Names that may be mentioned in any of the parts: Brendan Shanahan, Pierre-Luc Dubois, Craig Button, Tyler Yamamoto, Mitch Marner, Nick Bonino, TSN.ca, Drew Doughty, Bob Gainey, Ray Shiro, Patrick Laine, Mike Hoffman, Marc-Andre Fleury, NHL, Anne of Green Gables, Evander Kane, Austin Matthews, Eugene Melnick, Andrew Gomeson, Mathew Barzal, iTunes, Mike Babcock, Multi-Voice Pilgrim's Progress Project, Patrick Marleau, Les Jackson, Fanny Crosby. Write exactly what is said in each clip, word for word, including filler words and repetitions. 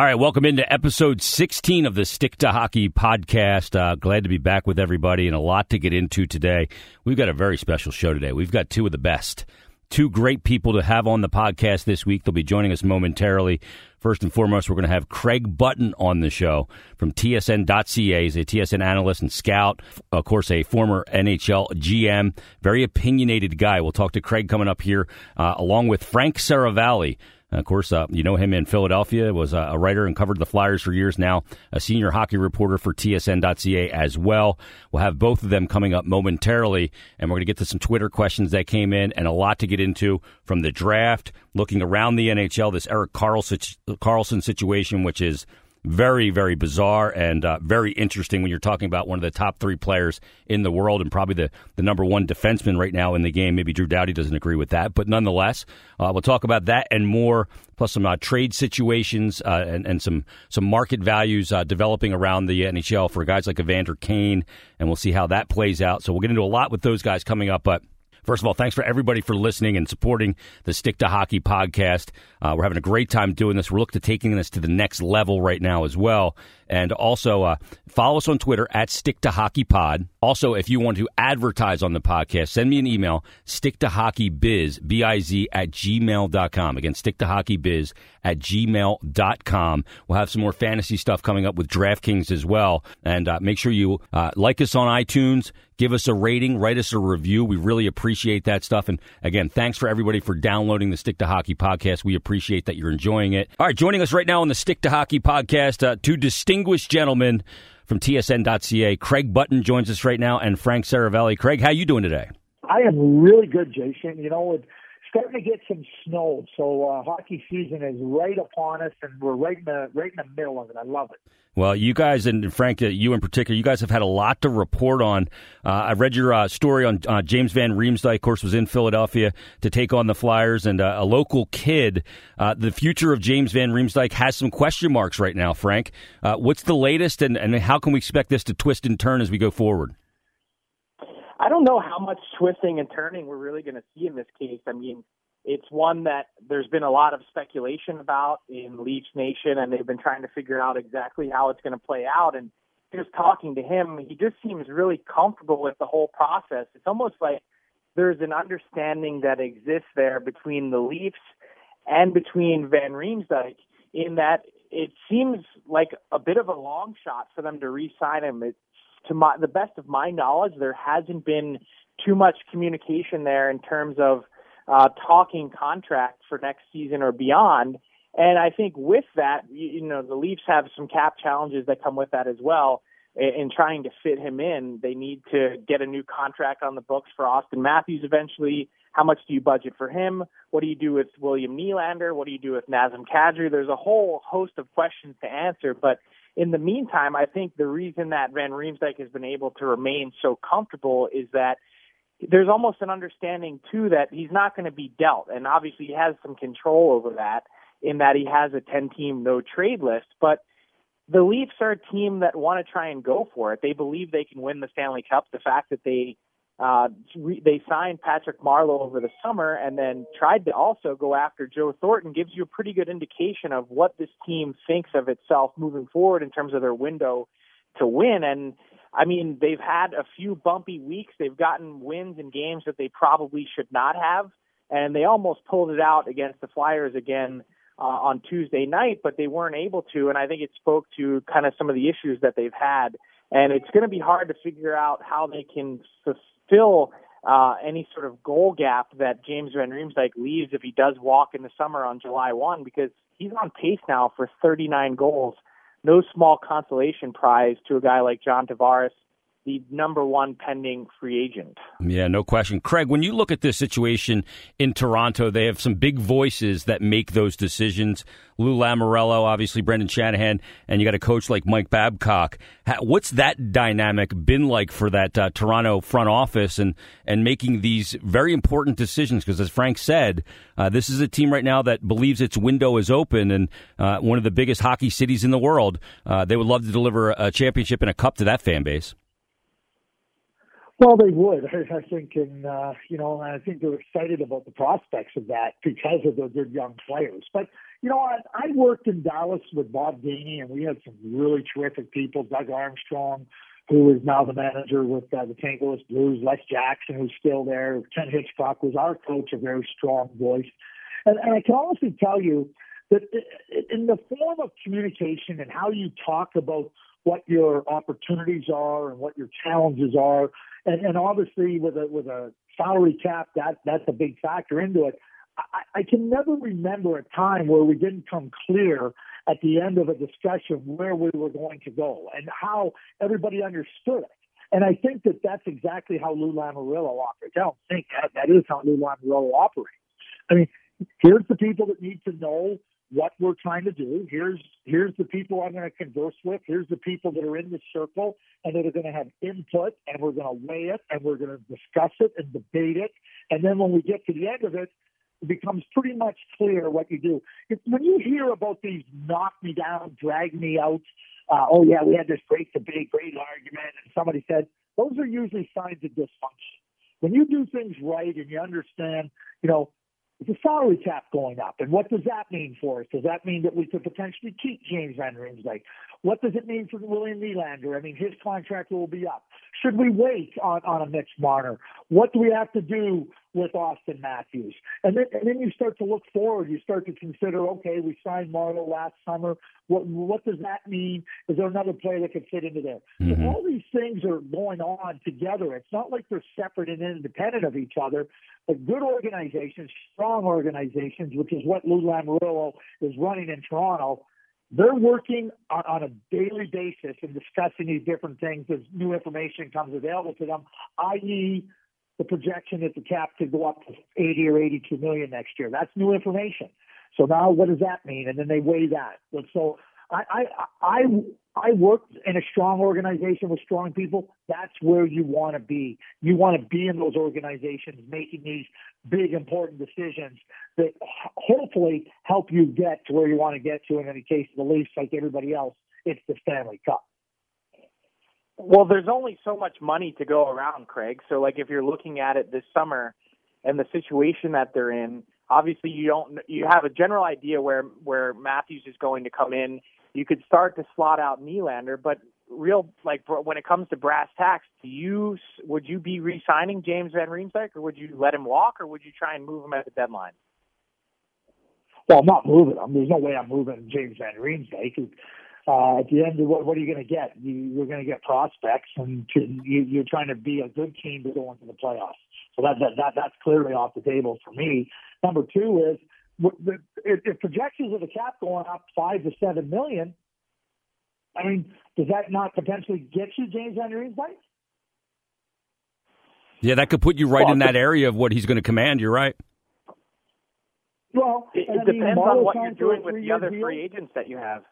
All right, welcome into episode sixteen of the Stick to Hockey podcast. Uh, glad to be back with everybody and a lot to get into today. We've got a very special show today. We've got two of the best, two great people to have on the podcast this week. They'll be joining us momentarily. First and foremost, we're going to have Craig Button on the show from T S N dot C A. He's a T S N analyst and scout, of course, a former N H L G M, very opinionated guy. We'll talk to Craig coming up here, uh, along with Frank Saravalli. Of course, uh, you know him in Philadelphia, was a writer and covered the Flyers for years now, a senior hockey reporter for T S N dot C A as well. We'll have both of them coming up momentarily, and we're going to get to some Twitter questions that came in and a lot to get into from the draft, looking around the N H L, this Erik Karlsson, Karlsson situation, which is very, very bizarre and uh, very interesting when you're talking about one of the top three players in the world and probably the, the number one defenseman right now in the game. Maybe Drew Doughty doesn't agree with that, but nonetheless, uh, we'll talk about that and more, plus some uh, trade situations uh, and, and some, some market values uh, developing around the N H L for guys like Evander Kane, and we'll see how that plays out. So we'll get into a lot with those guys coming up, but first of all, thanks for everybody for listening and supporting the Stick to Hockey podcast. Uh, we're having a great time doing this. We're looking to taking this to the next level right now as well. And also, uh, follow us on Twitter at Stick to Hockey Pod. Also, if you want to advertise on the podcast, send me an email, sticktohockeybiz, B I Z, at gmail dot com. Again, sticktohockeybiz at gmail dot com. We'll have some more fantasy stuff coming up with DraftKings as well. And uh, make sure you uh, like us on iTunes, give us a rating, write us a review. We really appreciate that stuff. And again, thanks for everybody for downloading the Stick to Hockey podcast. We appreciate that you're enjoying it. All right, joining us right now on the Stick to Hockey podcast, uh, two distinct Distinguished gentleman from T S N dot C A, Craig Button joins us right now, and Frank Saravalli. Craig, how you doing today? I am really good, Jason. You know, it's starting to get some snow, so uh, hockey season is right upon us, and we're right in the right in the middle of it. I love it. Well, you guys, and Frank, you in particular, you guys have had a lot to report on. Uh, I read your uh, story on uh, James Van Riemsdyk, of course, was in Philadelphia to take on the Flyers, and uh, a local kid. Uh, the future of James Van Riemsdyk has some question marks right now, Frank. Uh, what's the latest, and, and how can we expect this to twist and turn as we go forward? I don't know how much twisting and turning we're really going to see in this case. I mean, it's one that there's been a lot of speculation about in Leafs Nation, and they've been trying to figure out exactly how it's going to play out. And just talking to him, he just seems really comfortable with the whole process. It's almost like there's an understanding that exists there between the Leafs and between Van Riemsdyk, in that it seems like a bit of a long shot for them to re-sign him. It, to my, the best of my knowledge, there hasn't been too much communication there in terms of Uh, talking contract for next season or beyond. And I think with that, you, you know, the Leafs have some cap challenges that come with that as well. In, in trying to fit him in, they need to get a new contract on the books for Austin Matthews eventually. How much do you budget for him? What do you do with William Nylander? What do you do with Nazem Kadri? There's a whole host of questions to answer. But in the meantime, I think the reason that Van Riemsdyk has been able to remain so comfortable is that there's almost an understanding, too, that he's not going to be dealt. And obviously he has some control over that, in that he has a ten-team no-trade list. But the Leafs are a team that want to try and go for it. They believe they can win the Stanley Cup. The fact that they uh, re- they signed Patrick Marleau over the summer and then tried to also go after Joe Thornton gives you a pretty good indication of what this team thinks of itself moving forward in terms of their window to win. And I mean, they've had a few bumpy weeks. They've gotten wins in games that they probably should not have, and they almost pulled it out against the Flyers again uh, on Tuesday night, but they weren't able to, and I think it spoke to kind of some of the issues that they've had. And it's going to be hard to figure out how they can fulfill uh, any sort of goal gap that James Van Riemsdyk leaves if he does walk in the summer on July first, because he's on pace now for thirty-nine goals. No small consolation prize to a guy like John Tavares, the number one pending free agent. Yeah, no question. Craig, when you look at this situation in Toronto, they have some big voices that make those decisions. Lou Lamoriello, obviously Brendan Shanahan, and you got a coach like Mike Babcock. What's that dynamic been like for that uh, Toronto front office and, and making these very important decisions? Because as Frank said, uh, this is a team right now that believes its window is open, and uh, one of the biggest hockey cities in the world. Uh, they would love to deliver a championship and a cup to that fan base. Well, they would, I think, and uh, you know, I think they're excited about the prospects of that because of the good young players. But you know what? I worked in Dallas with Bob Gainey, and we had some really terrific people. Doug Armstrong, who is now the manager with uh, the Saint Louis Blues, Les Jackson, who's still there. Ken Hitchcock was our coach, a very strong voice. And, and I can honestly tell you that in the form of communication and how you talk about what your opportunities are and what your challenges are, and, and obviously with a with a salary cap, that that's a big factor into it. I, I can never remember a time where we didn't come clear at the end of a discussion where we were going to go and how everybody understood it. And I think that that's exactly how Lou Lamoriello operates. I don't think that, that is how Lou Lamoriello operates. I mean, here's the people that need to know what we're trying to do. Here's here's the people I'm going to converse with. Here's the people that are in the circle and that are going to have input, and we're going to weigh it, and we're going to discuss it and debate it. And then when we get to the end of it, it becomes pretty much clear what you do. It, when you hear about these knock me down, drag me out, uh, oh, yeah, we had this great debate, great argument, and somebody said, those are usually signs of dysfunction. When you do things right and you understand, you know, the salary cap going up, and what does that mean for us? Does that mean that we could potentially keep James Van Riemsdyk? What does it mean for William Nylander? I mean, his contract will be up. Should we wait on, on a Mitch Marner? What do we have to do with Austin Matthews? And then, and then you start to look forward. You start to consider, okay, we signed Marleau last summer. What what does that mean? Is there another player that could fit into there? Mm-hmm. So all these things are going on together. It's not like they're separate and independent of each other. But good organizations, strong organizations, which is what Lou Lamoriello is running in Toronto, they're working on, on a daily basis and discussing these different things as new information comes available to them, that is, the projection that the cap could go up to eighty or eighty-two million next year. That's new information. So now what does that mean? And then they weigh that. And so I, I, I, I worked in a strong organization with strong people. That's where you want to be. You want to be in those organizations making these big, important decisions that hopefully help you get to where you want to get to. And in the case of the Leafs, like everybody else, it's the Stanley Cup. Well, there's only so much money to go around, Craig. So, like, if you're looking at it this summer and the situation that they're in, obviously you don't you have a general idea where where Matthews is going to come in. You could start to slot out Nylander, but real like when it comes to brass tacks, do you would you be re-signing James Van Riemsdyk, or would you let him walk, or would you try and move him at the deadline? Well, I'm not moving him. There's no way I'm moving James Van Riemsdyk. Uh, at the end of what, what are you going to get? You, you're going to get prospects, and to, you, you're trying to be a good team to go into the playoffs. So that, that, that that's clearly off the table for me. Number two is if, if projections of the cap going up five to seven million. I mean, does that not potentially get you James Van Riemsdyk? Yeah, that could put you right well, in that area of what he's going to command. You're right. Well, it, it depends mean, on what you're doing with the other deal. Free agents that you have.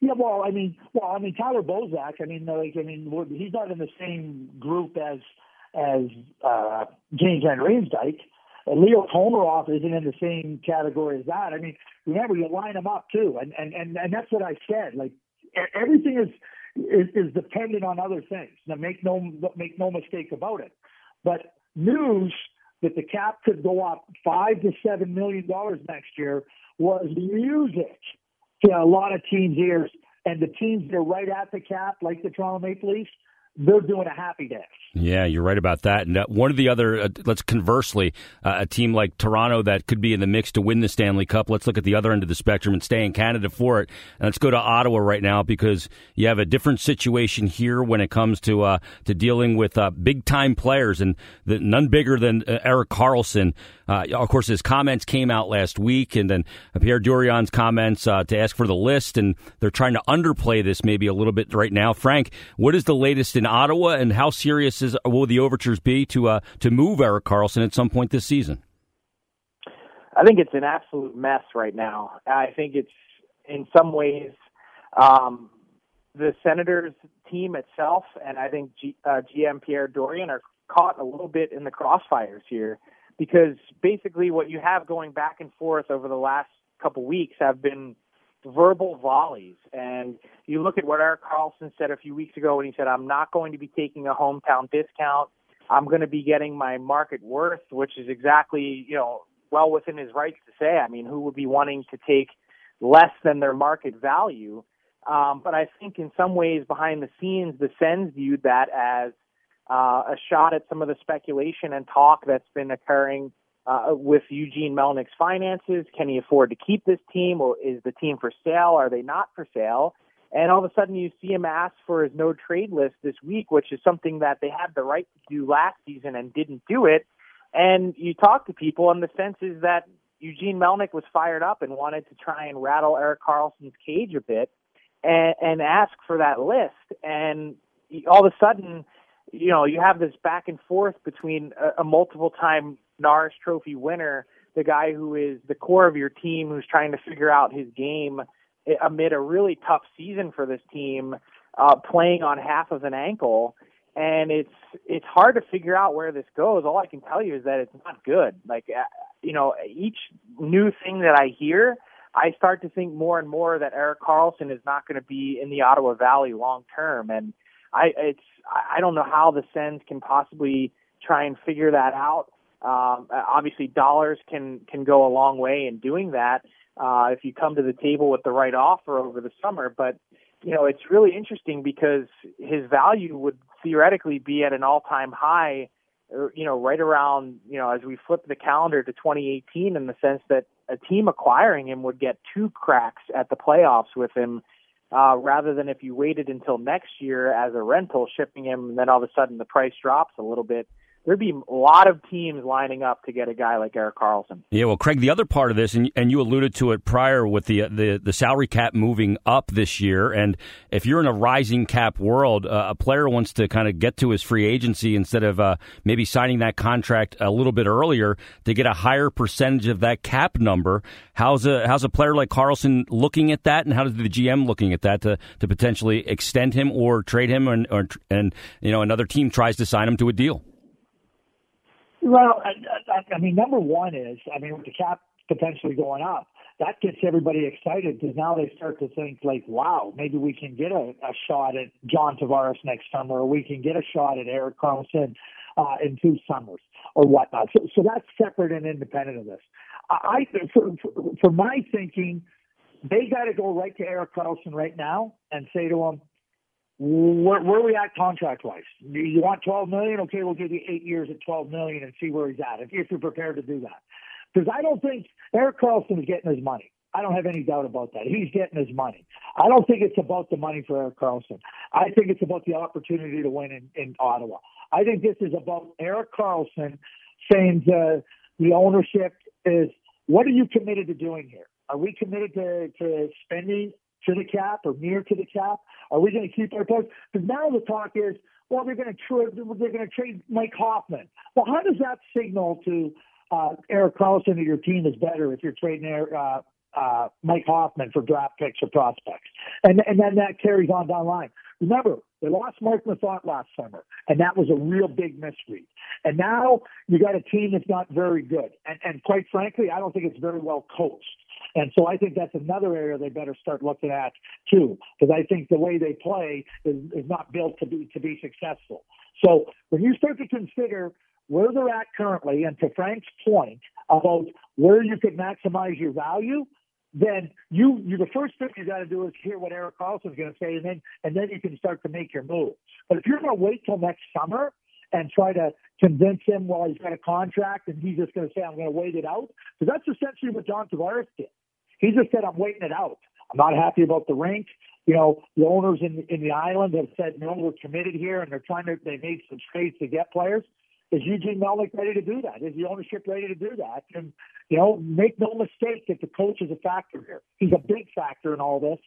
Yeah, well, I mean, well, I mean, Tyler Bozak. I mean, like, I mean, he's not in the same group as as uh, James Van Riemsdyk. Leo Komarov isn't in the same category as that. I mean, remember, you line them up too, and and and, and that's what I said. Like, everything is, is is dependent on other things. Now, make no make no mistake about it. But news that the cap could go up five to seven million dollars next year was music to a lot of teams' ears, and the teams that are right at the cap, like the Toronto Maple Leafs, they're doing a happy dance. Yeah, you're right about that. And uh, one of the other, uh, let's conversely, uh, a team like Toronto that could be in the mix to win the Stanley Cup. Let's look at the other end of the spectrum and stay in Canada for it. And let's go to Ottawa right now, because you have a different situation here when it comes to uh, to dealing with uh, big time players, and the, none bigger than uh, Erik Karlsson. Uh, of course, his comments came out last week, and then Pierre Dorion's comments uh, to ask for the list, and they're trying to underplay this maybe a little bit right now. Frank, what is the latest in Ottawa, and how serious is, will the overtures be to uh, to move Erik Karlsson at some point this season? I think it's an absolute mess right now. I think it's, in some ways, um, the Senators team itself, and I think G, uh, G M Pierre Dorion are caught a little bit in the crossfires here. Because basically what you have going back and forth over the last couple weeks have been verbal volleys. And you look at what Erik Karlsson said a few weeks ago when he said, I'm not going to be taking a hometown discount. I'm going to be getting my market worth, which is exactly, you know, well within his rights to say. I mean, who would be wanting to take less than their market value? Um, but I think in some ways behind the scenes, the Sens viewed that as uh, a shot at some of the speculation and talk that's been occurring uh, with Eugene Melnick's finances. Can he afford to keep this team? Or is the team for sale? Are they not for sale? And all of a sudden you see him ask for his no trade list this week, which is something that they had the right to do last season and didn't do it. And you talk to people, and the sense is that Eugene Melnick was fired up and wanted to try and rattle Erik Karlsson's cage a bit and, and ask for that list. And all of a sudden, you know, you have this back and forth between a, a multiple-time Norris Trophy winner, the guy who is the core of your team, who's trying to figure out his game amid a really tough season for this team, uh, playing on half of an ankle. And it's it's hard to figure out where this goes. All I can tell you is that it's not good. Like, you know, each new thing that I hear, I start to think more and more that Erik Karlsson is not going to be in the Ottawa Valley long term. And I it's I don't know how the Sens can possibly try and figure that out. Um, obviously, dollars can can go a long way in doing that. Uh, if you come to the table with the right offer over the summer. But, you know, it's really interesting because his value would theoretically be at an all-time high, you know, right around, you know, as we flip the calendar to twenty eighteen, in the sense that a team acquiring him would get two cracks at the playoffs with him, uh, rather than if you waited until next year as a rental, shipping him, and then all of a sudden the price drops a little bit. There'd be a lot of teams lining up to get a guy like Erik Karlsson. Yeah, well, Craig, the other part of this, and, and you alluded to it prior with the, the the salary cap moving up this year, and if you're in a rising cap world, uh, a player wants to kind of get to his free agency instead of uh, maybe signing that contract a little bit earlier to get a higher percentage of that cap number. How's a how's a player like Karlsson looking at that, and how is the G M looking at that to, to potentially extend him or trade him, and or, and you know another team tries to sign him to a deal? Well, I, I, I mean, number one is, I mean, with the cap potentially going up, that gets everybody excited because now they start to think like, wow, maybe we can get a, a shot at John Tavares next summer, or we can get a shot at Erik Karlsson uh, in two summers or whatnot. So, so that's separate and independent of this. I, I for, for, for my thinking, they got to go right to Erik Karlsson right now and say to him, Where, where are we at contract-wise? You want twelve million dollars? Okay, we'll give you eight years at twelve million dollars and see where he's at, if, if you're prepared to do that. Because I don't think Erik Karlsson is getting his money. I don't have any doubt about that. He's getting his money. I don't think it's about the money for Erik Karlsson. I think it's about the opportunity to win in, in Ottawa. I think this is about Erik Karlsson saying to the ownership is, what are you committed to doing here? Are we committed to, to spending to the cap or near to the cap? Are we going to keep our place? Because now the talk is, well, they're going to trade. They're going to trade Mike Hoffman. Well, how does that signal to uh, Erik Karlsson that your team is better if you're trading uh, uh, Mike Hoffman for draft picks or prospects? And and then that carries on down the line. Remember, they lost Mark Methot last summer, and that was a real big misread. And now you got a team that's not very good, and and quite frankly, I don't think it's very well coached. And so I think that's another area they better start looking at too, because I think the way they play is, is not built to be to be successful. So when you start to consider where they're at currently, and to Frank's point about where you could maximize your value, then you, you the first thing you got to do is hear what Erik Karlsson is going to say, and then and then you can start to make your move. But if you're going to wait till next summer and try to convince him, well, he's got a contract, and he's just going to say, I'm going to wait it out, because that's essentially what John Tavares did. He just said, I'm waiting it out. I'm not happy about the rink. You know, the owners in, in the island have said, no, we're committed here, and they're trying to, they made some trades to get players. Is Eugene Melnick ready to do that? Is the ownership ready to do that? And, you know, make no mistake that the coach is a factor here. He's a big factor in all this.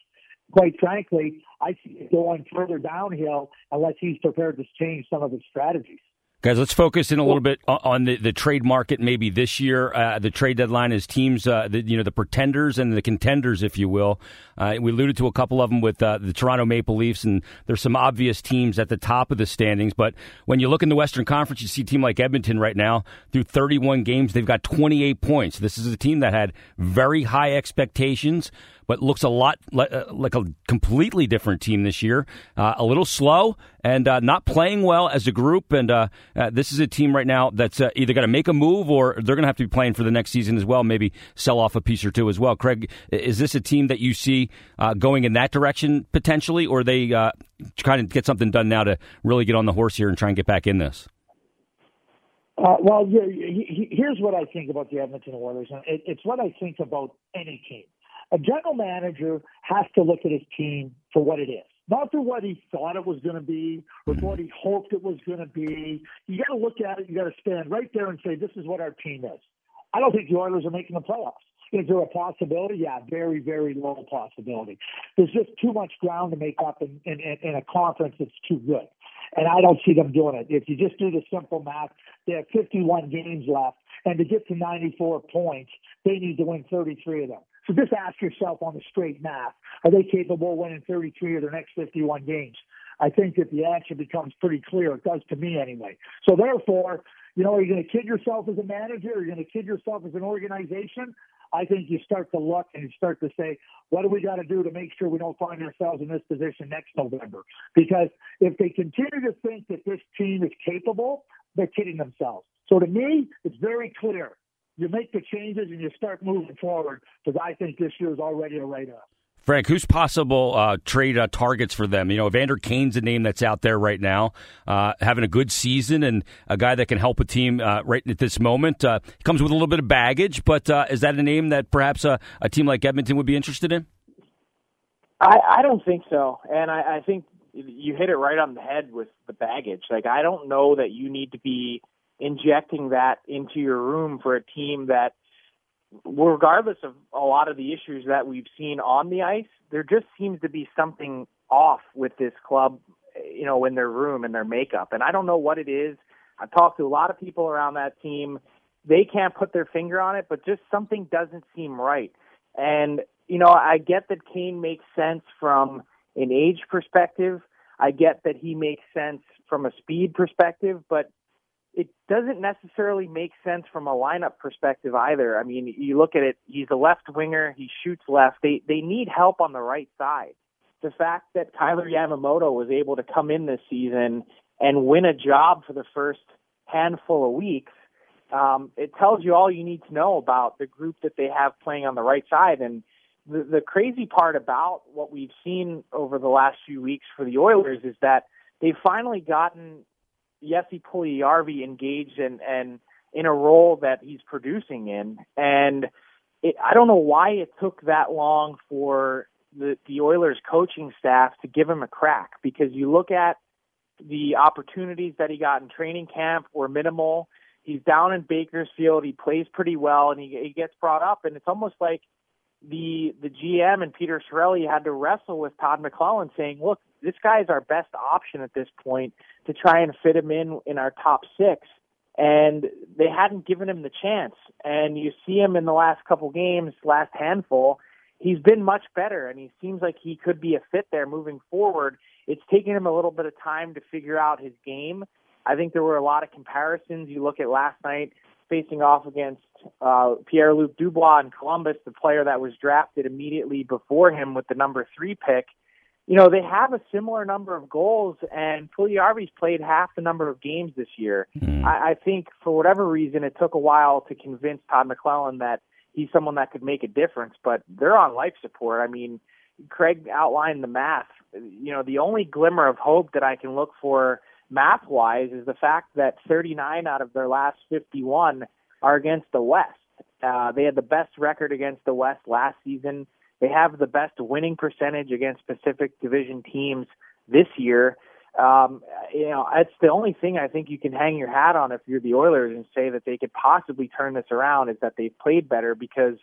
Quite frankly, I see it going further downhill unless he's prepared to change some of his strategies. Guys, let's focus in a little bit on the, the trade market maybe this year. Uh, the trade deadline is teams, uh, the, you know, the pretenders and the contenders, if you will. Uh, we alluded to a couple of them with uh, the Toronto Maple Leafs, and there's some obvious teams at the top of the standings. But when you look in the Western Conference, you see a team like Edmonton right now. Through thirty-one games, they've got twenty-eight points. This is a team that had very high expectations but looks a lot like a completely different team this year. Uh, a little slow and uh, not playing well as a group. And uh, uh, this is a team right now that's uh, either got to make a move or they're going to have to be playing for the next season as well, maybe sell off a piece or two as well. Craig, is this a team that you see uh, going in that direction potentially, or they uh, try to get something done now to really get on the horse here and try and get back in this? Uh, well, yeah, he, he, here's what I think about the Edmonton Oilers, and it, it's what I think about any team. A general manager has to look at his team for what it is, not for what he thought it was going to be or what he hoped it was going to be. You got to look at it. You got to stand right there and say, this is what our team is. I don't think the Oilers are making the playoffs. Is there a possibility? Yeah, very, very low possibility. There's just too much ground to make up in, in, in a conference that's too good. And I don't see them doing it. If you just do the simple math, they have fifty-one games left. And to get to ninety-four points, they need to win thirty-three of them. So just ask yourself on the straight math, are they capable of winning thirty-three of their next fifty-one games? I think that the answer becomes pretty clear. It does to me anyway. So therefore, you know, are you going to kid yourself as a manager? Are you going to kid yourself as an organization? I think you start to look and you start to say, what do we got to do to make sure we don't find ourselves in this position next November? Because if they continue to think that this team is capable, they're kidding themselves. So to me, it's very clear. You make the changes and you start moving forward, because I think this year is already a write-off. Frank, who's possible uh, trade uh, targets for them? You know, Evander Kane's a name that's out there right now, uh, having a good season and a guy that can help a team uh, right at this moment. Uh, comes with a little bit of baggage, but uh, is that a name that perhaps uh, a team like Edmonton would be interested in? I, I don't think so, and I, I think you hit it right on the head with the baggage. Like, I don't know that you need to be injecting that into your room for a team that, regardless of a lot of the issues that we've seen on the ice, there just seems to be something off with this club, you know, in their room and their makeup. And I don't know what it is. I've talked to a lot of people around that team. They can't put their finger on it, but just something doesn't seem right. And, you know, I get that Kane makes sense from an age perspective. I get that he makes sense from a speed perspective, but it doesn't necessarily make sense from a lineup perspective either. I mean, you look at it, he's a left winger, he shoots left. They they need help on the right side. The fact that Tyler Yamamoto was able to come in this season and win a job for the first handful of weeks, um, it tells you all you need to know about the group that they have playing on the right side. And the, the crazy part about what we've seen over the last few weeks for the Oilers is that they've finally gotten Jesse Puljujarvi engaged and, and in a role that he's producing in. And it, I don't know why it took that long for the, the Oilers coaching staff to give him a crack, because you look at the opportunities that he got in training camp were minimal. He's down in Bakersfield. He plays pretty well, and he, he gets brought up. And it's almost like the the G M and Peter Chiarelli had to wrestle with Todd McLellan saying, look, this guy's our best option at this point to try and fit him in in our top six. And they hadn't given him the chance. And you see him in the last couple games, last handful, he's been much better, and he seems like he could be a fit there moving forward. It's taken him a little bit of time to figure out his game. I think there were a lot of comparisons. You look at last night facing off against uh, Pierre-Luc Dubois in Columbus, the player that was drafted immediately before him with the number three pick. You know, they have a similar number of goals, and Puljujarvi's played half the number of games this year. Mm. I, I think for whatever reason, it took a while to convince Todd McLellan that he's someone that could make a difference, but they're on life support. I mean, Craig outlined the math. You know, the only glimmer of hope that I can look for math-wise is the fact that thirty-nine out of their last fifty-one are against the West. Uh, they had the best record against the West last season. They have the best winning percentage against Pacific Division teams this year. Um, you know, it's the only thing I think you can hang your hat on if you're the Oilers and say that they could possibly turn this around is that they've played better, because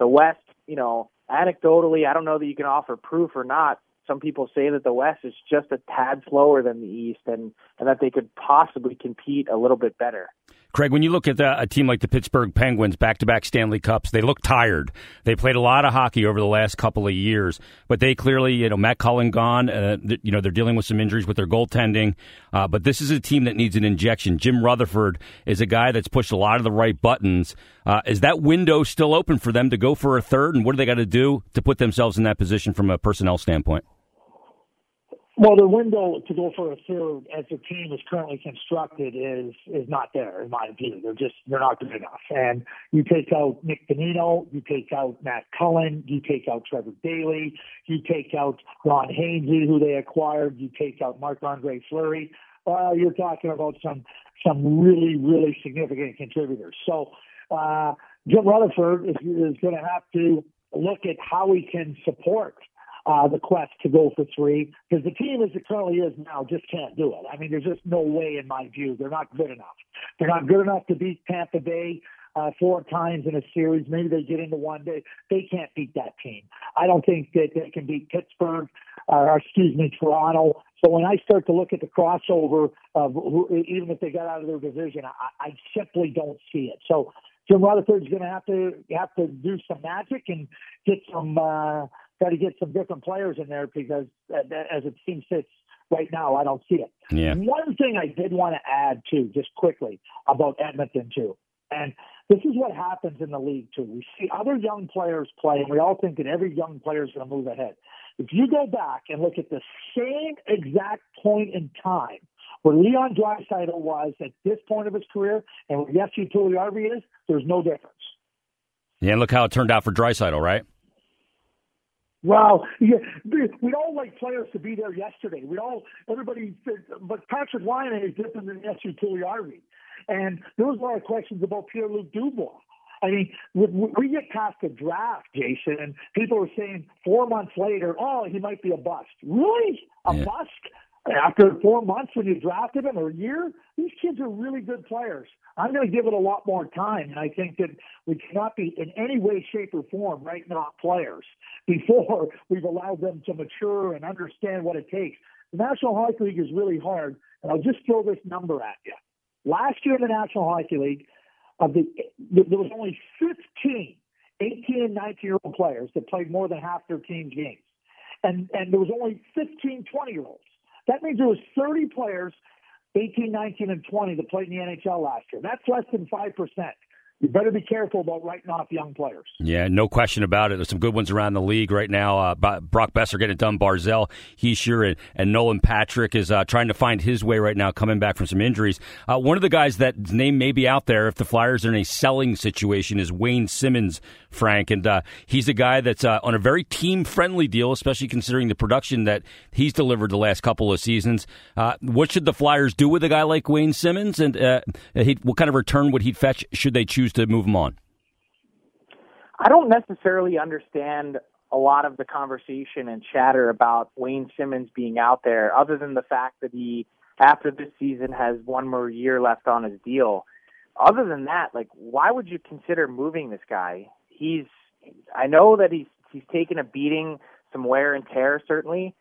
the West, you know, anecdotally, I don't know that you can offer proof or not. Some people say that the West is just a tad slower than the East, and, and that they could possibly compete a little bit better. Craig, when you look at the, a team like the Pittsburgh Penguins, back-to-back Stanley Cups, they look tired. They played a lot of hockey over the last couple of years, but they clearly, you know, Matt Cullen gone. Uh, th- you know, they're dealing with some injuries with their goaltending, uh, but this is a team that needs an injection. Jim Rutherford is a guy that's pushed a lot of the right buttons. Uh, is that window still open for them to go for a third, and what do they got to do to put themselves in that position from a personnel standpoint? Well, the window to go for a third, as the team is currently constructed, is is not there, in my opinion. They're just they're not good enough. And you take out Nick Bonino, you take out Matt Cullen, you take out Trevor Daley, you take out Ron Hainsey, who they acquired, you take out Marc-Andre Fleury. Uh, you're talking about some some really really significant contributors. So uh, Jim Rutherford is, is going to have to look at how he can support Uh, the quest to go for three, because the team as it currently is now just can't do it. I mean, there's just no way, in my view. They're not good enough. They're not good enough to beat Tampa Bay uh, four times in a series. Maybe they get into one day. They can't beat that team. I don't think that they can beat Pittsburgh, uh, or excuse me, Toronto. So when I start to look at the crossover, of who, even if they got out of their division, I, I simply don't see it. So Jim Rutherford's going to have to have to do some magic and get some uh, – got to get some different players in there, because uh, as it seems sits right now, I don't see it. Yeah. One thing I did want to add, too, just quickly, about Edmonton, too, and this is what happens in the league, too. We see other young players play, and we all think that every young player is going to move ahead. If you go back and look at the same exact point in time where Leon Draisaitl was at this point of his career and where Jesse Puljujarvi is, there's no difference. Yeah, and look how it turned out for Draisaitl, right? Wow, yeah. We'd all like players to be there yesterday. We'd all, everybody, but Patrick Laine is different than Jesse Puljujarvi. And there was a lot of questions about Pierre-Luc Dubois. I mean, we get past the draft, Jason, and people are saying four months later, oh, he might be a bust. Really? A yeah. bust? After four months when you drafted him, or a year? These kids are really good players. I'm going to give it a lot more time, and I think that we cannot be in any way, shape, or form right now players before we've allowed them to mature and understand what it takes. The National Hockey League is really hard, and I'll just throw this number at you. Last year in the National Hockey League, of the, there was only fifteen eighteen- and nineteen-year-old players that played more than half their team's games, and, and there was only fifteen twenty-year-olds. That means there was thirty players, eighteen, nineteen, and twenty, that played in the N H L last year. That's less than five percent. You better be careful about writing off young players. Yeah, no question about it. There's some good ones around the league right now. Uh, Brock Besser getting it done, Barzell, Heischer, and, and Nolan Patrick is uh, trying to find his way right now, coming back from some injuries. Uh, one of the guys that name may be out there if the Flyers are in a selling situation is Wayne Simmonds, Frank. And uh, he's a guy that's uh, on a very team-friendly deal, especially considering the production that he's delivered the last couple of seasons. Uh, what should the Flyers do with a guy like Wayne Simmonds? And uh, he, what kind of return would he fetch should they choose to move them on? I don't necessarily understand a lot of the conversation and chatter about Wayne Simmonds being out there, other than the fact that he, after this season, has one more year left on his deal. Other than that, like, why would you consider moving this guy? He's, I know that he's he's taken a beating, some wear and tear, certainly.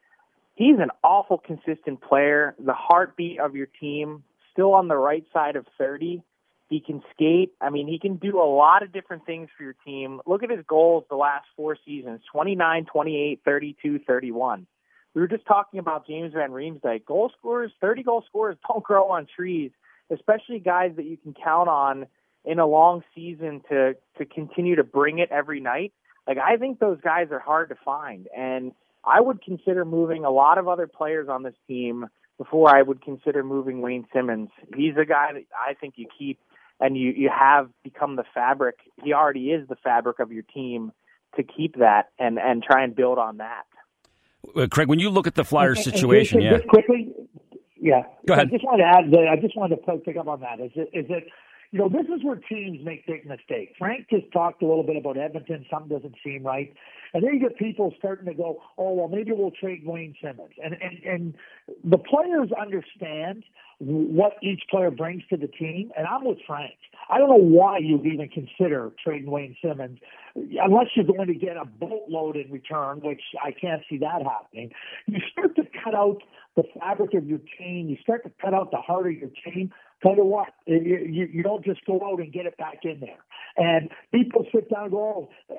He's an awful consistent player, the heartbeat of your team, still on the right side of thirty. He can skate. I mean, he can do a lot of different things for your team. Look at his goals the last four seasons, twenty-nine, twenty-eight, thirty-two, thirty-one. We were just talking about James Van Riemsdyk. Goal scorers, thirty-goal scorers don't grow on trees, especially guys that you can count on in a long season to, to continue to bring it every night. Like, I think those guys are hard to find, and I would consider moving a lot of other players on this team before I would consider moving Wayne Simmonds. He's a guy that I think you keep, and you, you have become the fabric. He already is the fabric of your team, to keep that and, and try and build on that. Uh, Craig, when you look at the Flyers and, and, situation, and just, yeah. Just quickly, yeah. Go ahead. I just wanted to add that I just wanted to pick up on that. Is it, is it, you know, this is where teams make big mistakes. Frank just talked a little bit about Edmonton. Something doesn't seem right. And then you get people starting to go, oh, well, maybe we'll trade Wayne Simmonds. And, and, and the players understand what each player brings to the team. And I'm with Frank. I don't know why you would even consider trading Wayne Simmonds unless you're going to get a boatload in return, which I can't see that happening. You start to cut out the fabric of your team. You start to cut out the heart of your team. Tell you what, you, you, you don't just go out and get it back in there. And people sit down and go, oh,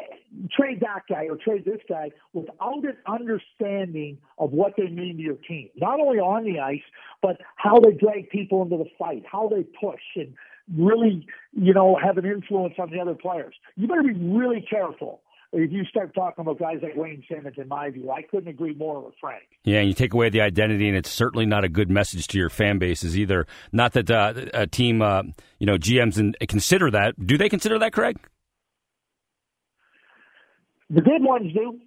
trade that guy or trade this guy without an understanding of what they mean to your team. Not only on the ice, but how they drag people into the fight, how they push and really, you know, have an influence on the other players. You better be really careful if you start talking about guys like Wayne Simmonds, in my view. I couldn't agree more with Frank. Yeah, and you take away the identity, and it's certainly not a good message to your fan bases either. Not that uh, a team, uh, you know, G Ms and consider that. Do they consider that, Craig? The good ones do.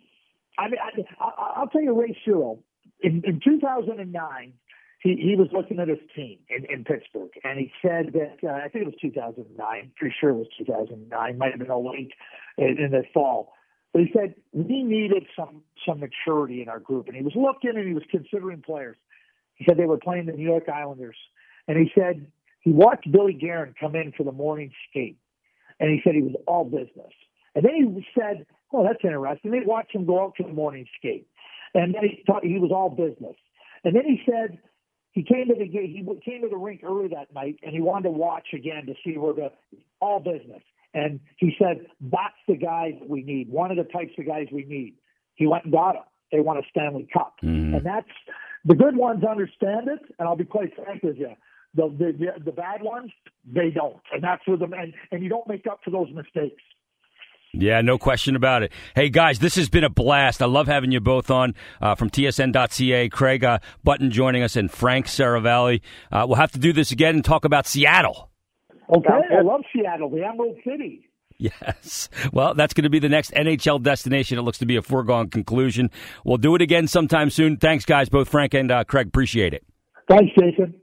I mean, I, I, I'll tell you, Ray Shiro, in, in two thousand nine, he, he was looking at his team in, in Pittsburgh, and he said that, uh, I think it was two thousand nine, pretty sure it was two thousand nine, might have been a late in, in the fall. But he said, we needed some, some maturity in our group. And he was looking and he was considering players. He said they were playing the New York Islanders. And he said he watched Billy Guerin come in for the morning skate. And he said he was all business. And then he said, oh, that's interesting. They watched him go out to the morning skate. And then he thought he was all business. And then he said he came to the he came to the rink early that night and he wanted to watch again to see where the all business. And he said, that's the guy that we need, one of the types of guys we need. He went and got him. They won a Stanley Cup. Mm-hmm. And that's the good ones understand it, and I'll be quite frank with you. The, the, the bad ones, they don't. And that's where the and, and you don't make up for those mistakes. Yeah, no question about it. Hey, guys, this has been a blast. I love having you both on uh, from T S N dot C A. Craig uh, Button joining us and Frank Saravalli. Uh, we'll have to do this again and talk about Seattle. Okay, I love Seattle, the Emerald City. Yes. Well, that's going to be the next N H L destination. It looks to be a foregone conclusion. We'll do it again sometime soon. Thanks, guys, both Frank and uh, Craig. Appreciate it. Thanks, Jason.